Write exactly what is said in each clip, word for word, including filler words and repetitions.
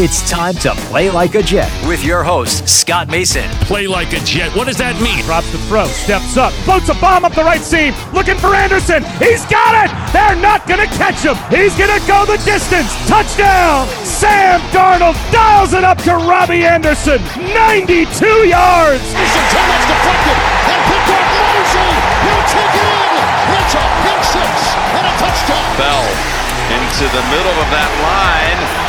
It's time to play like a Jet with your host, Scott Mason. Play like a Jet. What does that mean? Drops the throw, steps up, floats a bomb up the right seam, looking for Anderson. He's got it. They're not going to catch him. He's going to go the distance. Touchdown. Sam Darnold dials it up to Robbie Anderson. ninety-two yards. It's a turn that's deflected and picked up Mosley. He'll take it in. It's a pick six and a touchdown. Bell. Into the middle of that line,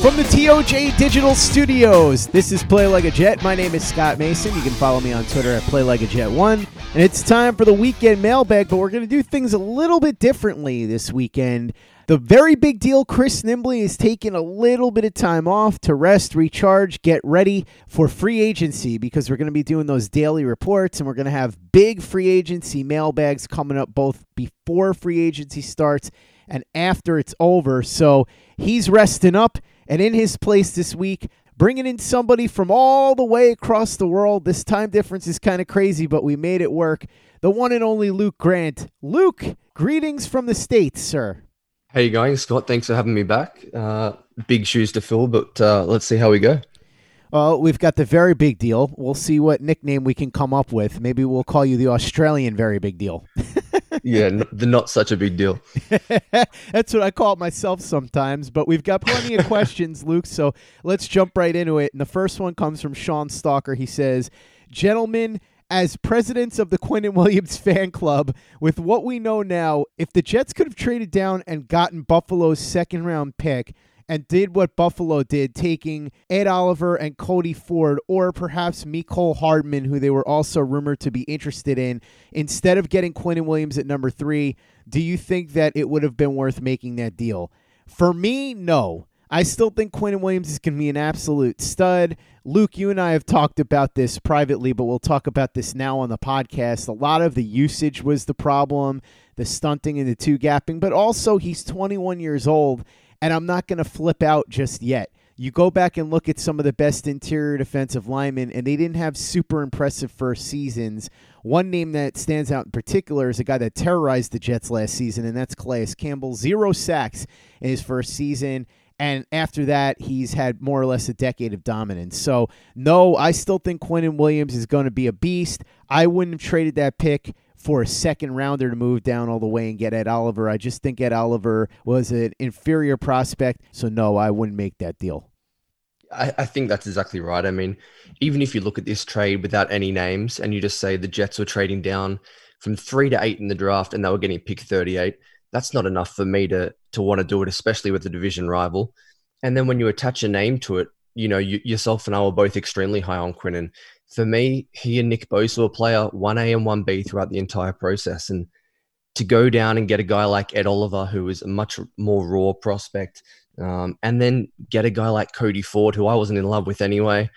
From the T O J Digital Studios, this is Play Like a Jet. My name is Scott Mason. You can follow me on Twitter at Play Like a Jet one. And it's time for the weekend mailbag, but we're going to do things a little bit differently this weekend. The very big deal, Chris Nimbley is taking a little bit of time off to rest, recharge, get ready for free agency because we're going to be doing those daily reports and we're going to have big free agency mailbags coming up both before free agency starts and after it's over. So he's resting up. And in his place this week, bringing in somebody from all the way across the world. This time difference is kind of crazy, but we made it work. The one and only Luke Grant. Luke, greetings from the States, sir. How you going, Scott? Thanks for having me back. Uh, big shoes to fill, but uh, let's see how we go. Well, we've got the very big deal. We'll see what nickname we can come up with. Maybe we'll call you the Australian very big deal. Yeah, the not such a big deal. That's what I call it myself sometimes, but we've got plenty of questions, Luke, so let's jump right into it. And the first one comes from Sean Stalker. He says, gentlemen, as presidents of the Quentin Williams fan club, with what we know now, if the Jets could have traded down and gotten Buffalo's second-round pick and did what Buffalo did, taking Ed Oliver and Cody Ford, or perhaps Mecole Hardman, who they were also rumored to be interested in, instead of getting Quentin Williams at number three, do you think that it would have been worth making that deal? For me, no. I still think Quentin Williams is going to be an absolute stud. Luke, you and I have talked about this privately, but we'll talk about this now on the podcast. A lot of the usage was the problem, the stunting and the two-gapping, but also he's twenty-one years old, and I'm not going to flip out just yet. You go back and look at some of the best interior defensive linemen, and they didn't have super impressive first seasons. One name that stands out in particular is a guy that terrorized the Jets last season, and that's Calais Campbell. Zero sacks in his first season, and after that, he's had more or less a decade of dominance. So, no, I still think Quentin Williams is going to be a beast. I wouldn't have traded that pick for a second rounder to move down all the way and get Ed Oliver. I just think Ed Oliver was an inferior prospect. So no, I wouldn't make that deal. I, I think that's exactly right. I mean, even if you look at this trade without any names and you just say the Jets were trading down from three to eight in the draft and they were getting pick thirty-eight, that's not enough for me to, to want to do it, especially with a division rival. And then when you attach a name to it, you know, you, yourself and I were both extremely high on Quinnen. For me, he and Nick Bosa were player one A and one B throughout the entire process. And to go down and get a guy like Ed Oliver, who is a much more raw prospect, um, and then get a guy like Cody Ford, who I wasn't in love with anyway,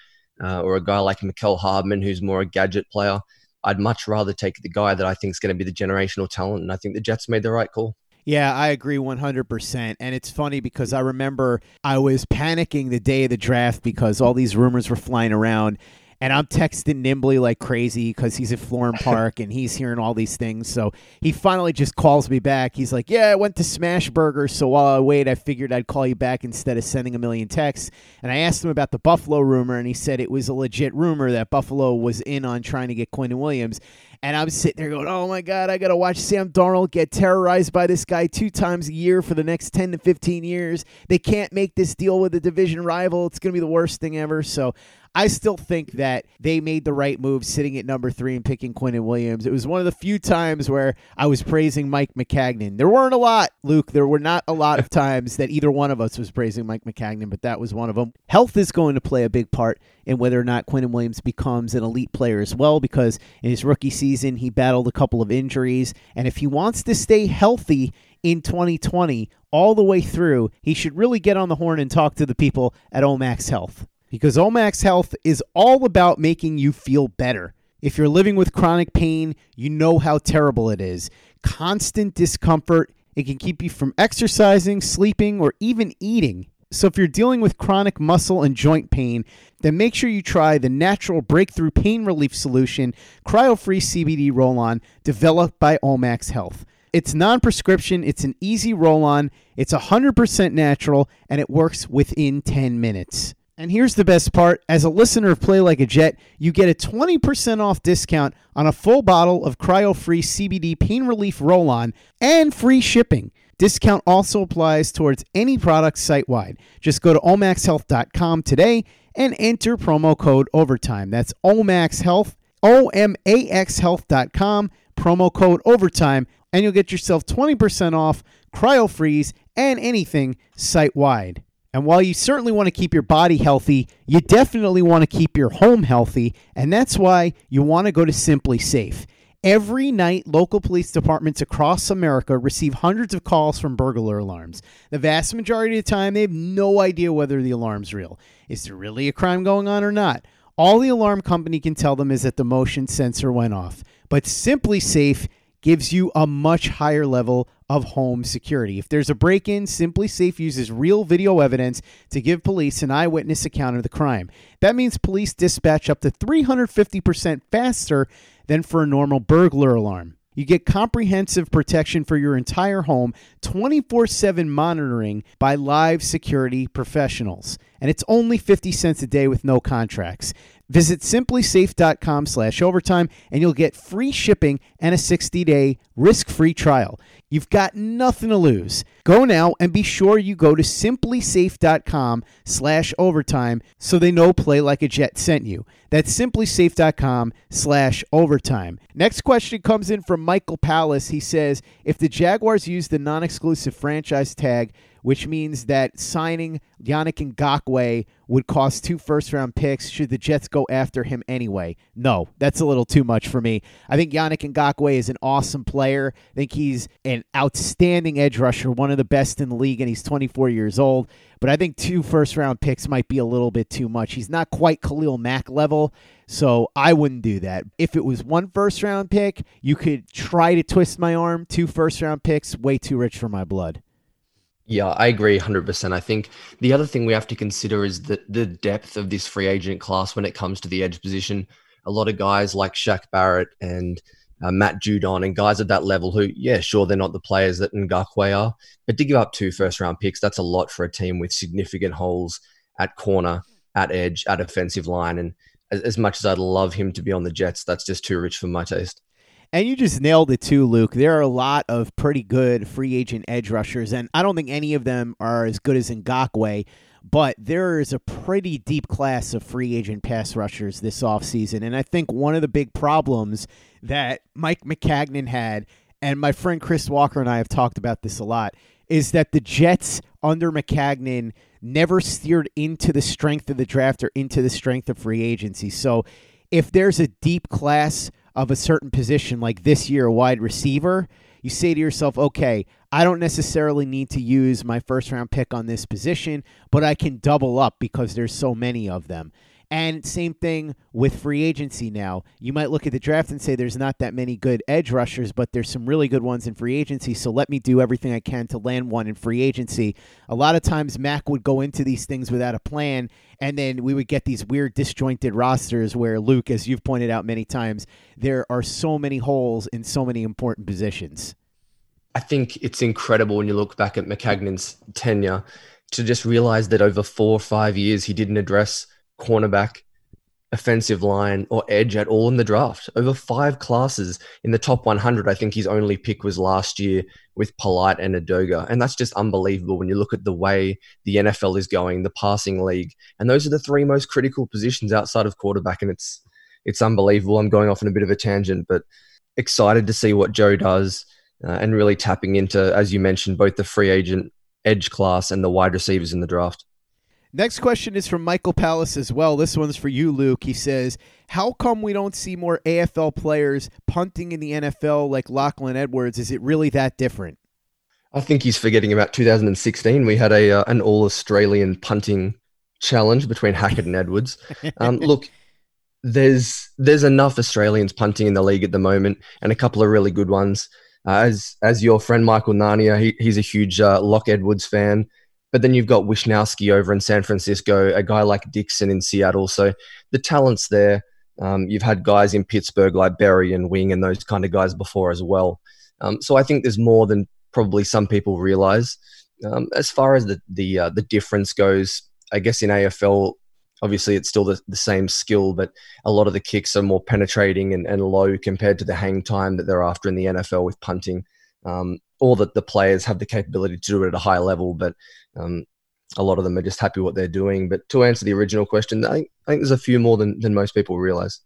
uh, or a guy like Mecole Hardman, who's more a gadget player, I'd much rather take the guy that I think is going to be the generational talent. And I think the Jets made the right call. Yeah, I agree one hundred percent. And it's funny because I remember I was panicking the day of the draft because all these rumors were flying around. And I'm texting Nimbley like crazy because he's at Florham Park and he's hearing all these things. So he finally just calls me back. He's like, yeah, I went to Smash Burger. So while I wait, I figured I'd call you back instead of sending a million texts. And I asked him about the Buffalo rumor, and he said it was a legit rumor that Buffalo was in on trying to get Quentin Williams. And I'm sitting there going, oh, my God, I got to watch Sam Darnold get terrorized by this guy two times a year for the next ten to fifteen years. They can't make this deal with a division rival. It's going to be the worst thing ever. So I still think that they made the right move sitting at number three and picking Quentin Williams. It was one of the few times where I was praising Mike McCagnin. There weren't a lot, Luke. There were not a lot of times that either one of us was praising Mike McCagnin, but that was one of them. Health is going to play a big part in whether or not Quentin Williams becomes an elite player as well, because in his rookie season, he battled a couple of injuries. And if he wants to stay healthy in twenty twenty all the way through, he should really get on the horn and talk to the people at Omax Health. Because Omax Health is all about making you feel better. If you're living with chronic pain, you know how terrible it is. Constant discomfort. It can keep you from exercising, sleeping, or even eating. So if you're dealing with chronic muscle and joint pain, then make sure you try the natural breakthrough pain relief solution, Cryo-Free C B D Roll-On, developed by Omax Health. It's non-prescription, it's an easy roll-on, it's one hundred percent natural, and it works within ten minutes. And here's the best part. As a listener of Play Like a Jet, you get a twenty percent off discount on a full bottle of Cryo-Free C B D Pain Relief Roll-On and free shipping. Discount also applies towards any product site-wide. Just go to omax health dot com today and enter promo code OVERTIME. That's Omax Health, O M A X health dot com, promo code OVERTIME, and you'll get yourself twenty percent off Cryo-Freeze and anything site-wide. And while you certainly want to keep your body healthy, you definitely want to keep your home healthy, and that's why you want to go to SimpliSafe. Every night, local police departments across America receive hundreds of calls from burglar alarms. The vast majority of the time, they have no idea whether the alarm's real. Is there really a crime going on or not? All the alarm company can tell them is that the motion sensor went off. But SimpliSafe gives you a much higher level of home security. If there's a break-in, SimpliSafe uses real video evidence to give police an eyewitness account of the crime. That means police dispatch up to three hundred fifty percent faster than for a normal burglar alarm. You get comprehensive protection for your entire home, twenty-four seven monitoring by live security professionals. And it's only fifty cents a day with no contracts. Visit SimpliSafe.com slash overtime and you'll get free shipping and a sixty-day risk-free trial. You've got nothing to lose. Go now and be sure you go to SimpliSafe.com slash overtime so they know Play Like a Jet sent you. That's SimpliSafe.com slash overtime. Next question comes in from Michael Palace. He says, if the Jaguars use the non-exclusive franchise tag, which means that signing Yannick Ngakoue would cost two first-round picks. Should the Jets go after him anyway? No, that's a little too much for me. I think Yannick Ngakoue is an awesome player. I think he's an outstanding edge rusher, one of the best in the league, and he's twenty-four years old. But I think two first-round picks might be a little bit too much. He's not quite Khalil Mack level, so I wouldn't do that. If it was one first-round pick, you could try to twist my arm. Two first-round picks, way too rich for my blood. Yeah, I agree one hundred percent. I think the other thing we have to consider is the, the depth of this free agent class when it comes to the edge position. A lot of guys like Shaq Barrett and uh, Matt Judon and guys at that level who, yeah, sure, they're not the players that Ngakoue are, but to give up two first-round picks, that's a lot for a team with significant holes at corner, at edge, at offensive line. And as, as much as I'd love him to be on the Jets, that's just too rich for my taste. And you just nailed it too, Luke. There are a lot of pretty good free agent edge rushers, and I don't think any of them are as good as Ngakoue, but there is a pretty deep class of free agent pass rushers this offseason. And I think one of the big problems that Mike McCagnin had, and my friend Chris Walker and I have talked about this a lot, is that the Jets under McCagnin never steered into the strength of the draft or into the strength of free agency. So if there's a deep class of a certain position, like this year, a wide receiver, you say to yourself, okay, I don't necessarily need to use my first-round pick on this position, but I can double up because there's so many of them. And same thing with free agency now. You might look at the draft and say there's not that many good edge rushers, but there's some really good ones in free agency, so let me do everything I can to land one in free agency. A lot of times Mac would go into these things without a plan, and then we would get these weird disjointed rosters where, Luke, as you've pointed out many times, there are so many holes in so many important positions. I think it's incredible when you look back at McCagnin's tenure to just realize that over four or five years he didn't address cornerback, offensive line, or edge at all in the draft. Over five classes in the top one hundred, I think his only pick was last year with Polite and Udoga. And that's just unbelievable when you look at the way the N F L is going, the passing league. And those are the three most critical positions outside of quarterback. And it's it's unbelievable. I'm going off on a bit of a tangent, but excited to see what Joe does uh, and really tapping into, as you mentioned, both the free agent edge class and the wide receivers in the draft. Next question is from Michael Palace as well. This one's for you, Luke. He says, how come we don't see more A F L players punting in the N F L like Lachlan Edwards? Is it really that different? I think he's forgetting about two thousand sixteen. We had a uh, an all-Australian punting challenge between Hackett and Edwards. Um, look, there's there's enough Australians punting in the league at the moment, and a couple of really good ones. Uh, as as your friend Michael Narnia, he, he's a huge uh, Locke Edwards fan. But then you've got Wishnowsky over in San Francisco, a guy like Dixon in Seattle. So the talent's there. Um, you've had guys in Pittsburgh like Berry and Wing and those kind of guys before as well. Um, so I think there's more than probably some people realize. Um, as far as the the, uh, the difference goes, I guess in A F L, obviously it's still the, the same skill, but a lot of the kicks are more penetrating and, and low compared to the hang time that they're after in the N F L with punting. Um, or that the players have the capability to do it at a high level, but um, a lot of them are just happy what they're doing. But to answer the original question, I, I think there's a few more than, than most people realize.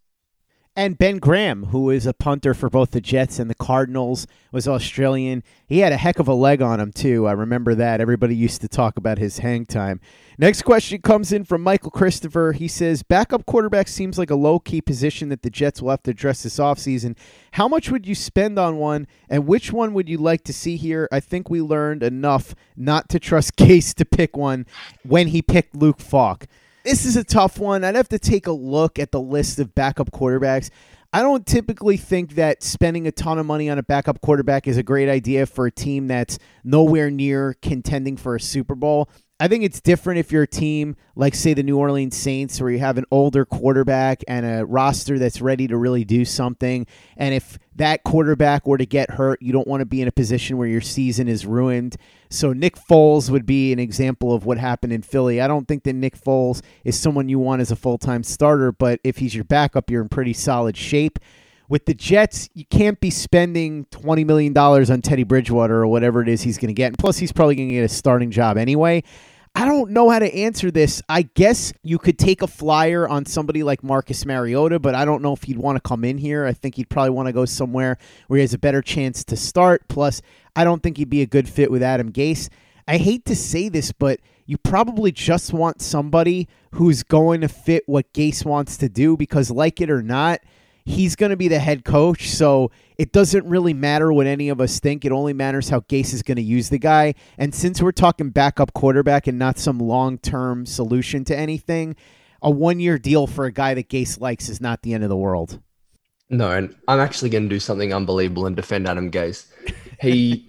And Ben Graham, who is a punter for both the Jets and the Cardinals, was Australian. He had a heck of a leg on him, too. I remember that. Everybody used to talk about his hang time. Next question comes in from Michael Christopher. He says, backup quarterback seems like a low-key position that the Jets will have to address this offseason. How much would you spend on one, and which one would you like to see here? I think we learned enough not to trust Gase to pick one when he picked Luke Falk. This is a tough one. I'd have to take a look at the list of backup quarterbacks. I don't typically think that spending a ton of money on a backup quarterback is a great idea for a team that's nowhere near contending for a Super Bowl. I think it's different if you're a team like, say, the New Orleans Saints, where you have an older quarterback and a roster that's ready to really do something. And if that quarterback were to get hurt, you don't want to be in a position where your season is ruined. So Nick Foles would be an example of what happened in Philly. I don't think that Nick Foles is someone you want as a full-time starter, but if he's your backup, you're in pretty solid shape. With the Jets, you can't be spending twenty million dollars on Teddy Bridgewater or whatever it is he's going to get. And plus, he's probably going to get a starting job anyway. I don't know how to answer this. I guess you could take a flyer on somebody like Marcus Mariota, but I don't know if he'd want to come in here. I think he'd probably want to go somewhere where he has a better chance to start. Plus, I don't think he'd be a good fit with Adam Gase. I hate to say this, but you probably just want somebody who's going to fit what Gase wants to do because, like it or not, he's going to be the head coach, so it doesn't really matter what any of us think. It only matters how Gase is going to use the guy. And since we're talking backup quarterback and not some long-term solution to anything, a one-year deal for a guy that Gase likes is not the end of the world. No, and I'm actually going to do something unbelievable and defend Adam Gase. He,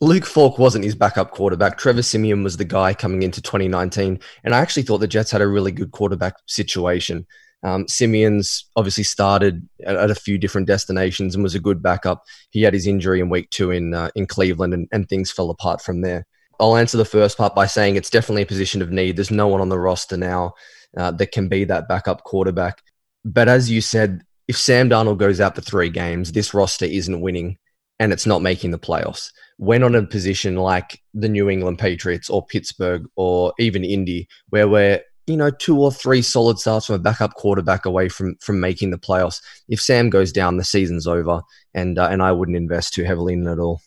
Luke Falk wasn't his backup quarterback. Trevor Siemian was the guy coming into twenty nineteen, and I actually thought the Jets had a really good quarterback situation. Um, Simeon's obviously started at, at a few different destinations and was a good backup. He had his injury in week two in uh, in Cleveland and, and things fell apart from there. I'll answer the first part by saying it's definitely a position of need. There's no one on the roster now uh, that can be that backup quarterback. But as you said, if Sam Darnold goes out for three games, this roster isn't winning and it's not making the playoffs. We're not in a position like the New England Patriots or Pittsburgh or even Indy where we're you know, two or three solid starts from a backup quarterback away from from making the playoffs. If Sam goes down, the season's over, and uh, and I wouldn't invest too heavily in it at all.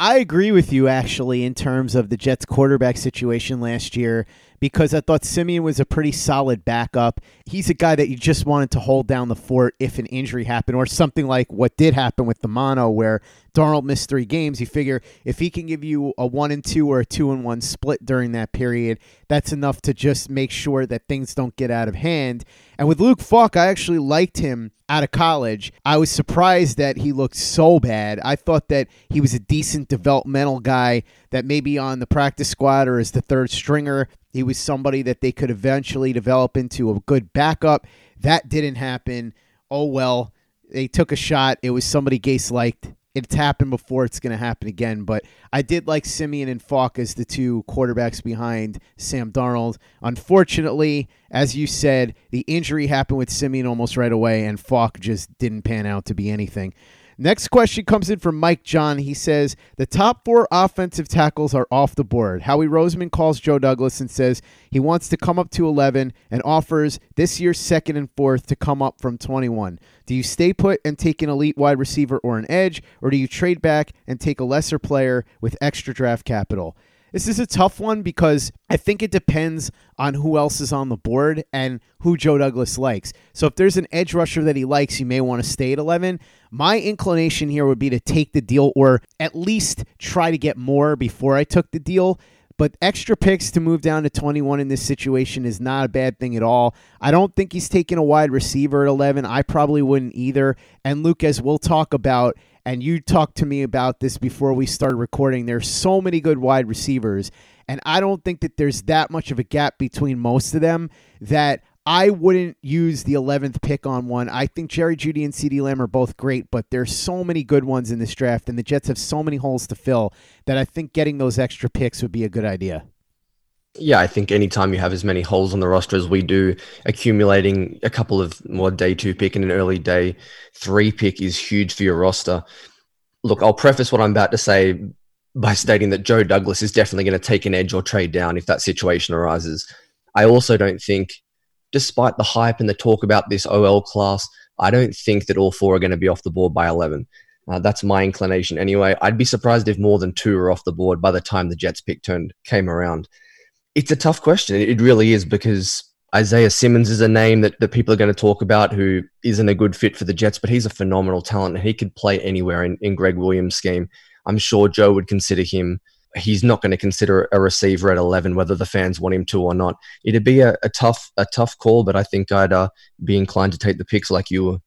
I agree with you, actually, in terms of the Jets' quarterback situation last year, because I thought Siemian was a pretty solid backup. He's a guy that you just wanted to hold down the fort if an injury happened, or something like what did happen with the mono, where Darnold missed three games. You figure if he can give you a one and two or a two and one split during that period, that's enough to just make sure that things don't get out of hand. And with Luke Falk, I actually liked him out of college. I was surprised that he looked so bad. I thought that he was a decent developmental guy that maybe on the practice squad or as the third stringer, he was somebody that they could eventually develop into a good backup. That didn't happen. Oh, well, they took a shot. It was somebody Gase liked. It's happened before. It's going to happen again. But I did like Siemian and Falk as the two quarterbacks behind Sam Darnold. Unfortunately, as you said, the injury happened with Siemian almost right away, and Falk just didn't pan out to be anything. Next question comes in from Mike John. He says, the top four offensive tackles are off the board. Howie Roseman calls Joe Douglas and says he wants to come up to eleven and offers this year's second and fourth to come up from twenty-one. Do you stay put and take an elite wide receiver or an edge, or do you trade back and take a lesser player with extra draft capital? This is a tough one because I think it depends on who else is on the board and who Joe Douglas likes. So if there's an edge rusher that he likes, you may want to stay at eleven. My inclination here would be to take the deal or at least try to get more before I took the deal. But extra picks to move down to twenty-one in this situation is not a bad thing at all. I don't think he's taking a wide receiver at eleven. I probably wouldn't either. And Luke, as we'll talk about, and you talked to me about this before we started recording, there's so many good wide receivers, and I don't think that there's that much of a gap between most of them that I wouldn't use the eleventh pick on one. I think Jerry Jeudy and CeeDee Lamb are both great, but there's so many good ones in this draft, and the Jets have so many holes to fill that I think getting those extra picks would be a good idea. Yeah, I think anytime you have as many holes on the roster as we do, accumulating a couple of more day two pick and an early day three pick is huge for your roster. Look, I'll preface what I'm about to say by stating that Joe Douglas is definitely going to take an edge or trade down if that situation arises. I also don't think, despite the hype and the talk about this O L class, I don't think that all four are going to be off the board by eleven. Uh, that's my inclination anyway. I'd be surprised if more than two are off the board by the time the Jets pick turned came around. It's a tough question. It really is, because Isaiah Simmons is a name that, that people are going to talk about who isn't a good fit for the Jets, but he's a phenomenal talent and he could play anywhere in, in Greg Williams' scheme. I'm sure Joe would consider him. He's not going to consider a receiver at eleven, whether the fans want him to or not. It'd be a, a tough a tough call, but I think I'd uh, be inclined to take the picks like you were.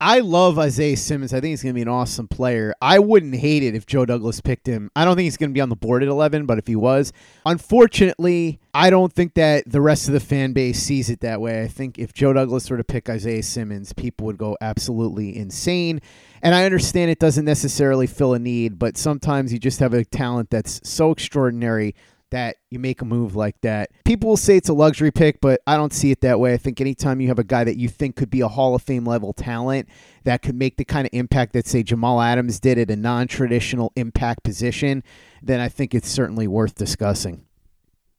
I love Isaiah Simmons. I think he's going to be an awesome player. I wouldn't hate it if Joe Douglas picked him. I don't think he's going to be on the board at eleven, but if he was, unfortunately, I don't think that the rest of the fan base sees it that way. I think if Joe Douglas were to pick Isaiah Simmons, people would go absolutely insane. And I understand it doesn't necessarily fill a need, but sometimes you just have a talent that's so extraordinary that you make a move like that. People will say it's a luxury pick, but I don't see it that way. I think anytime you have a guy that you think could be a Hall of Fame level talent that could make the kind of impact that, say, Jamal Adams did at a non-traditional impact position, then I think it's certainly worth discussing.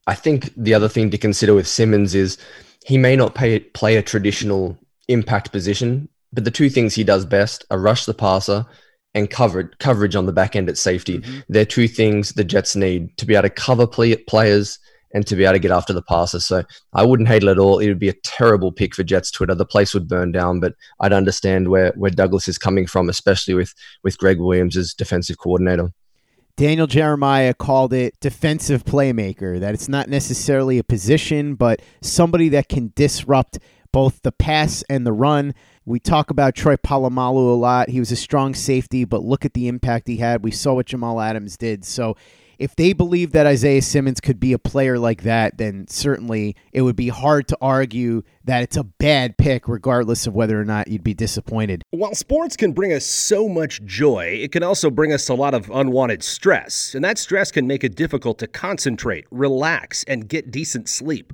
I think the other thing to consider with Simmons is he may not pay, play a traditional impact position, but the two things he does best are rush the passer and covered, coverage on the back end at safety. Mm-hmm. They're two things the Jets need to be able to cover play, players and to be able to get after the passer. So I wouldn't hate it at all. It would be a terrible pick for Jets Twitter. The place would burn down, but I'd understand where, where Douglas is coming from, especially with, with Greg Williams as defensive coordinator. Daniel Jeremiah called it defensive playmaker, that it's not necessarily a position, but somebody that can disrupt both the pass and the run. We talk about Troy Polamalu a lot. He was a strong safety, but look at the impact he had. We saw what Jamal Adams did. So if they believe that Isaiah Simmons could be a player like that, then certainly it would be hard to argue that it's a bad pick, regardless of whether or not you'd be disappointed. While sports can bring us so much joy, it can also bring us a lot of unwanted stress, and that stress can make it difficult to concentrate, relax, and get decent sleep.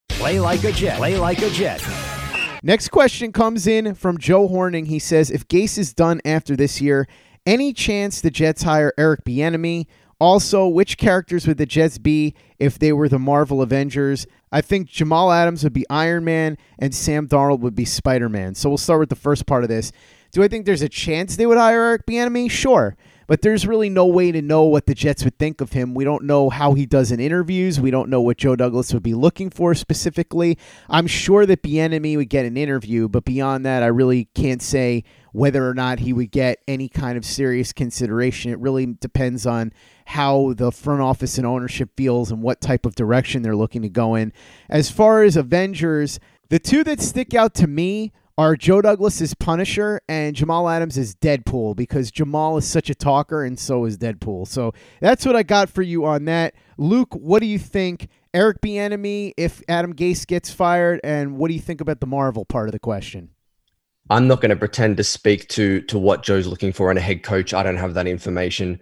Play like a Jet. Play like a Jet. Next question comes in from Joe Horning. He says, if Gase is done after this year, any chance the Jets hire Eric Bieniemy? Also, which characters would the Jets be if they were the Marvel Avengers? I think Jamal Adams would be Iron Man and Sam Darnold would be Spider-Man. So we'll start with the first part of this. Do I think there's a chance they would hire Eric Bieniemy? Sure. But there's really no way to know what the Jets would think of him. We don't know how he does in interviews. We don't know what Joe Douglas would be looking for specifically. I'm sure that Bieniemy would get an interview, but beyond that, I really can't say whether or not he would get any kind of serious consideration. It really depends on how the front office and ownership feels and what type of direction they're looking to go in. As far as Avengers, the two that stick out to me are Joe Douglas is Punisher and Jamal Adams is Deadpool, because Jamal is such a talker and so is Deadpool. So that's what I got for you on that. Luke, what do you think? Eric Bieniemy, if Adam Gase gets fired, and what do you think about the Marvel part of the question? I'm not going to pretend to speak to, to what Joe's looking for in a head coach. I don't have that information.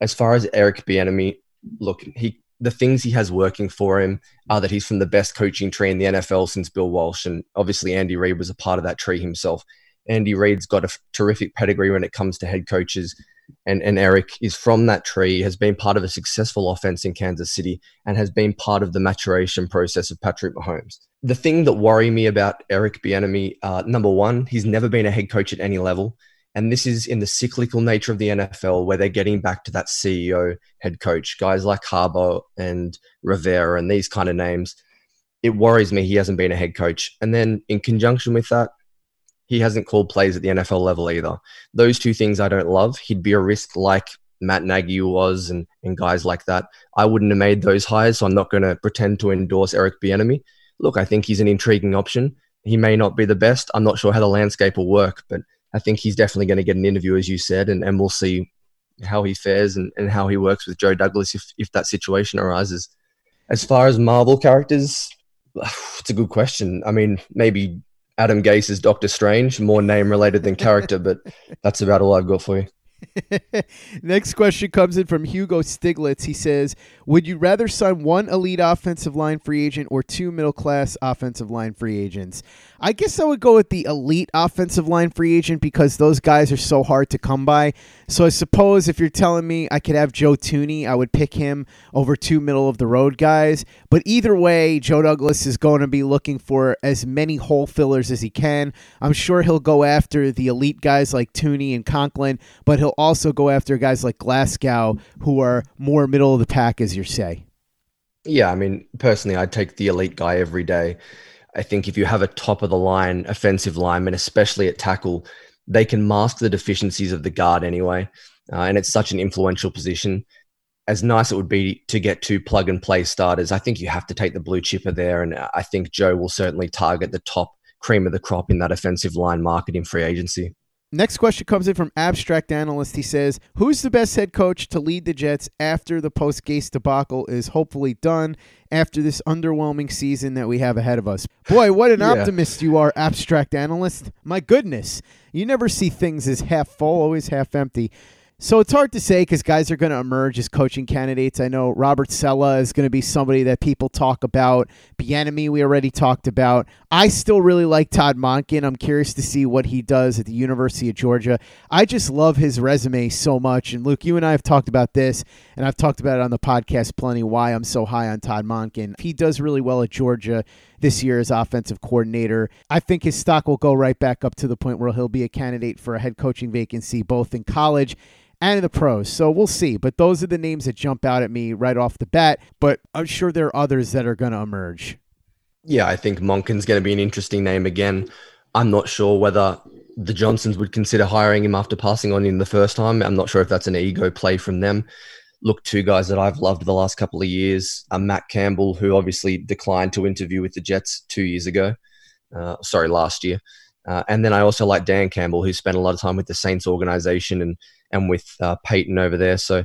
As far as Eric Bieniemy, look, he the things he has working for him are that he's from the best coaching tree in the N F L since Bill Walsh. And obviously Andy Reid was a part of that tree himself. Andy Reid's got a terrific pedigree when it comes to head coaches. And, and Eric is from that tree, has been part of a successful offense in Kansas City, and has been part of the maturation process of Patrick Mahomes. The thing that worries me about Eric Bieniemy, uh, number one, he's never been a head coach at any level. And this is in the cyclical nature of the N F L, where they're getting back to that C E O head coach, guys like Harbaugh and Rivera and these kind of names. It worries me he hasn't been a head coach. And then in conjunction with that, he hasn't called plays at the N F L level either. Those two things I don't love. He'd be a risk like Matt Nagy was and, and guys like that. I wouldn't have made those hires, so I'm not going to pretend to endorse Eric Bieniemy. Look, I think he's an intriguing option. He may not be the best. I'm not sure how the landscape will work, but I think he's definitely going to get an interview, as you said, and, and we'll see how he fares and, and how he works with Joe Douglas if, if that situation arises. As far as Marvel characters, it's a good question. I mean, maybe Adam Gase is Doctor Strange, more name-related than character, but that's about all I've got for you. Next question comes in from Hugo Stiglitz. He says, would you rather sign one elite offensive line free agent or two middle-class offensive line free agents? I guess I would go with the elite offensive line free agent, because those guys are so hard to come by. So I suppose if you're telling me I could have Joe Thuney, I would pick him over two middle-of-the-road guys. But either way, Joe Douglas is going to be looking for as many hole fillers as he can. I'm sure he'll go after the elite guys like Thuney and Conklin, but he'll also go after guys like Glasgow, who are more middle of the pack, as you say. Yeah, I mean, personally, I'd take the elite guy every day. I think if you have a top of the line offensive lineman, especially at tackle, they can mask the deficiencies of the guard anyway. Uh, and it's such an influential position. As nice it would be to get two plug and play starters, I think you have to take the blue chipper there. And I think Joe will certainly target the top cream of the crop in that offensive line market in free agency. Next question comes in from Abstract Analyst. He says, who's the best head coach to lead the Jets after the post-Gase debacle is hopefully done, after this underwhelming season that we have ahead of us? Boy, what an yeah. optimist you are, Abstract Analyst. My goodness. You never see things as half full, always half empty. So it's hard to say, because guys are going to emerge as coaching candidates. I know Robert Sella is going to be somebody that people talk about. Bieniemy, we already talked about. I still really like Todd Monken. I'm curious to see what he does at the University of Georgia. I just love his resume so much. And Luke, you and I have talked about this, and I've talked about it on the podcast plenty, why I'm so high on Todd Monken. He does really well at Georgia this year as offensive coordinator. I think his stock will go right back up to the point where he'll be a candidate for a head coaching vacancy, both in college and in the pros. So we'll see. But those are the names that jump out at me right off the bat. But I'm sure there are others that are going to emerge. Yeah, I think Monken's going to be an interesting name again. I'm not sure whether the Johnsons would consider hiring him after passing on him the first time. I'm not sure if that's an ego play from them. Look, two guys that I've loved the last couple of years are Matt Campbell, who obviously declined to interview with the Jets two years ago. Uh, sorry, last year. Uh, and then I also like Dan Campbell, who spent a lot of time with the Saints organization and and with uh, Peyton over there. So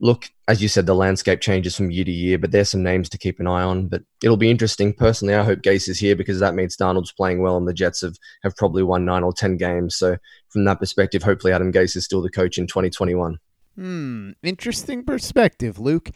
look, as you said, the landscape changes from year to year, but there's some names to keep an eye on. But it'll be interesting. Personally, I hope Gase is here because that means Darnold's playing well and the Jets have, have probably won nine or ten games. So from that perspective, hopefully Adam Gase is still the coach in twenty twenty-one. Hmm, interesting perspective, Luke.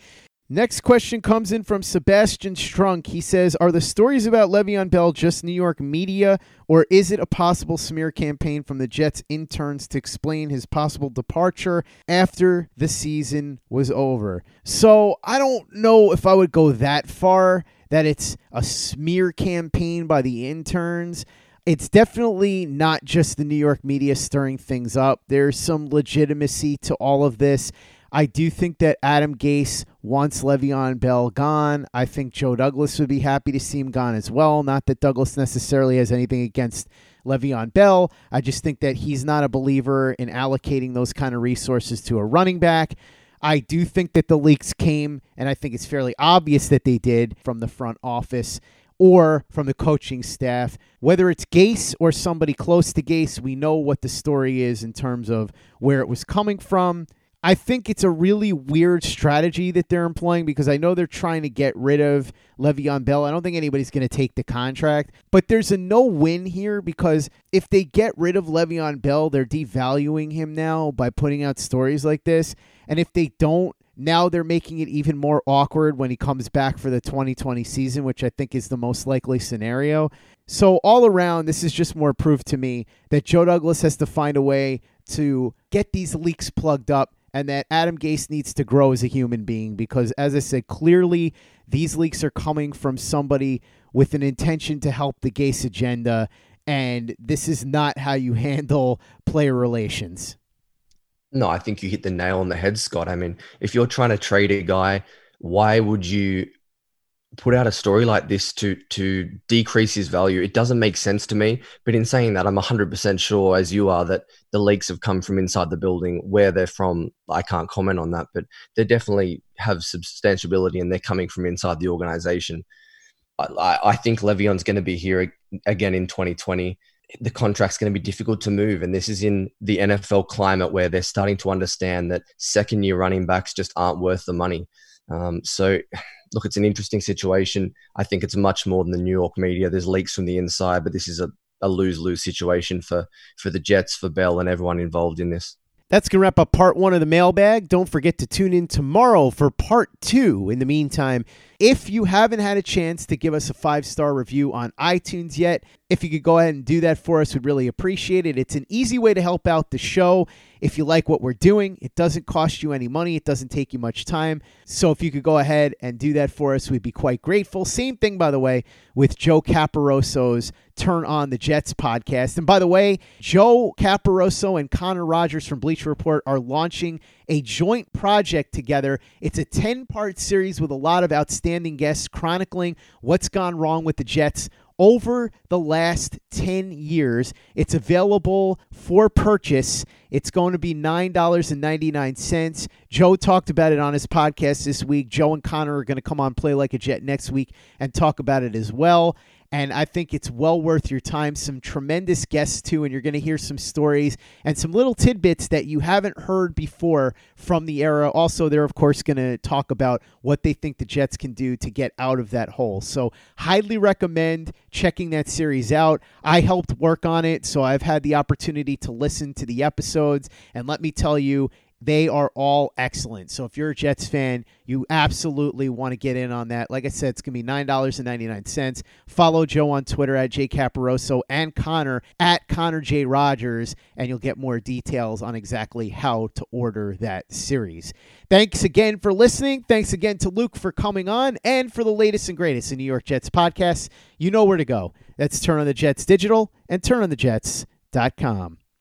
Next question comes in from Sebastian Strunk. He says, are the stories about Le'Veon Bell just New York media, or is it a possible smear campaign from the Jets interns to explain his possible departure after the season was over? So I don't know if I would go that far, that it's a smear campaign by the interns. It's definitely not just the New York media stirring things up. There's some legitimacy to all of this. I do think that Adam Gase wants Le'Veon Bell gone. I think Joe Douglas would be happy to see him gone as well. Not that Douglas necessarily has anything against Le'Veon Bell. I just think that he's not a believer in allocating those kind of resources to a running back. I do think that the leaks came, and I think it's fairly obvious that they did, from the front office or from the coaching staff. Whether it's Gase or somebody close to Gase, we know what the story is in terms of where it was coming from. I think it's a really weird strategy that they're employing because I know they're trying to get rid of Le'Veon Bell. I don't think anybody's going to take the contract, but there's a no-win here because if they get rid of Le'Veon Bell, they're devaluing him now by putting out stories like this. And if they don't, now they're making it even more awkward when he comes back for the twenty twenty season, which I think is the most likely scenario. So all around, this is just more proof to me that Joe Douglas has to find a way to get these leaks plugged up, and that Adam Gase needs to grow as a human being because, as I said, clearly these leaks are coming from somebody with an intention to help the Gase agenda, and this is not how you handle player relations. No, I think you hit the nail on the head, Scott. I mean, if you're trying to trade a guy, why would you put out a story like this to to decrease his value? It doesn't make sense to me. But in saying that, I'm one hundred percent sure, as you are, that the leaks have come from inside the building. Where they're from, I can't comment on that, but they definitely have substantiability and they're coming from inside the organization. I, I think Le'Veon's going to be here again in twenty twenty. The contract's going to be difficult to move. And this is in the N F L climate where they're starting to understand that second-year running backs just aren't worth the money. Um, so, look, it's an interesting situation. I think it's much more than the New York media. There's leaks from the inside, but this is a, a lose-lose situation for, for the Jets, for Bell, and everyone involved in this. That's going to wrap up part one of the mailbag. Don't forget to tune in tomorrow for part two. In the meantime, if you haven't had a chance to give us a five-star review on iTunes yet, if you could go ahead and do that for us, we'd really appreciate it. It's an easy way to help out the show. If you like what we're doing, it doesn't cost you any money. It doesn't take you much time. So if you could go ahead and do that for us, we'd be quite grateful. Same thing, by the way, with Joe Caparoso's Turn on the Jets podcast. And by the way, Joe Caparoso and Connor Rogers from Bleacher Report are launching a joint project together. It's a ten-part series with a lot of outstanding guests chronicling what's gone wrong with the Jets over the last ten years. It's available for purchase. It's going to be nine dollars and ninety-nine cents. Joe talked about it on his podcast this week. Joe and Connor are going to come on Play Like a Jet next week and talk about it as well. And I think it's well worth your time. Some tremendous guests, too, and you're going to hear some stories and some little tidbits that you haven't heard before from the era. Also, they're, of course, going to talk about what they think the Jets can do to get out of that hole. So highly recommend checking that series out. I helped work on it, so I've had the opportunity to listen to the episodes. And let me tell you, they are all excellent. So if you're a Jets fan, you absolutely want to get in on that. Like I said, it's going to be nine dollars and ninety-nine cents. Follow Joe on Twitter at Jay Caparoso and Connor at Connor J. Rogers, and you'll get more details on exactly how to order that series. Thanks again for listening. Thanks again to Luke for coming on and for the latest and greatest in New York Jets podcasts. You know where to go. That's Turn on the Jets Digital and turn on the jets dot com.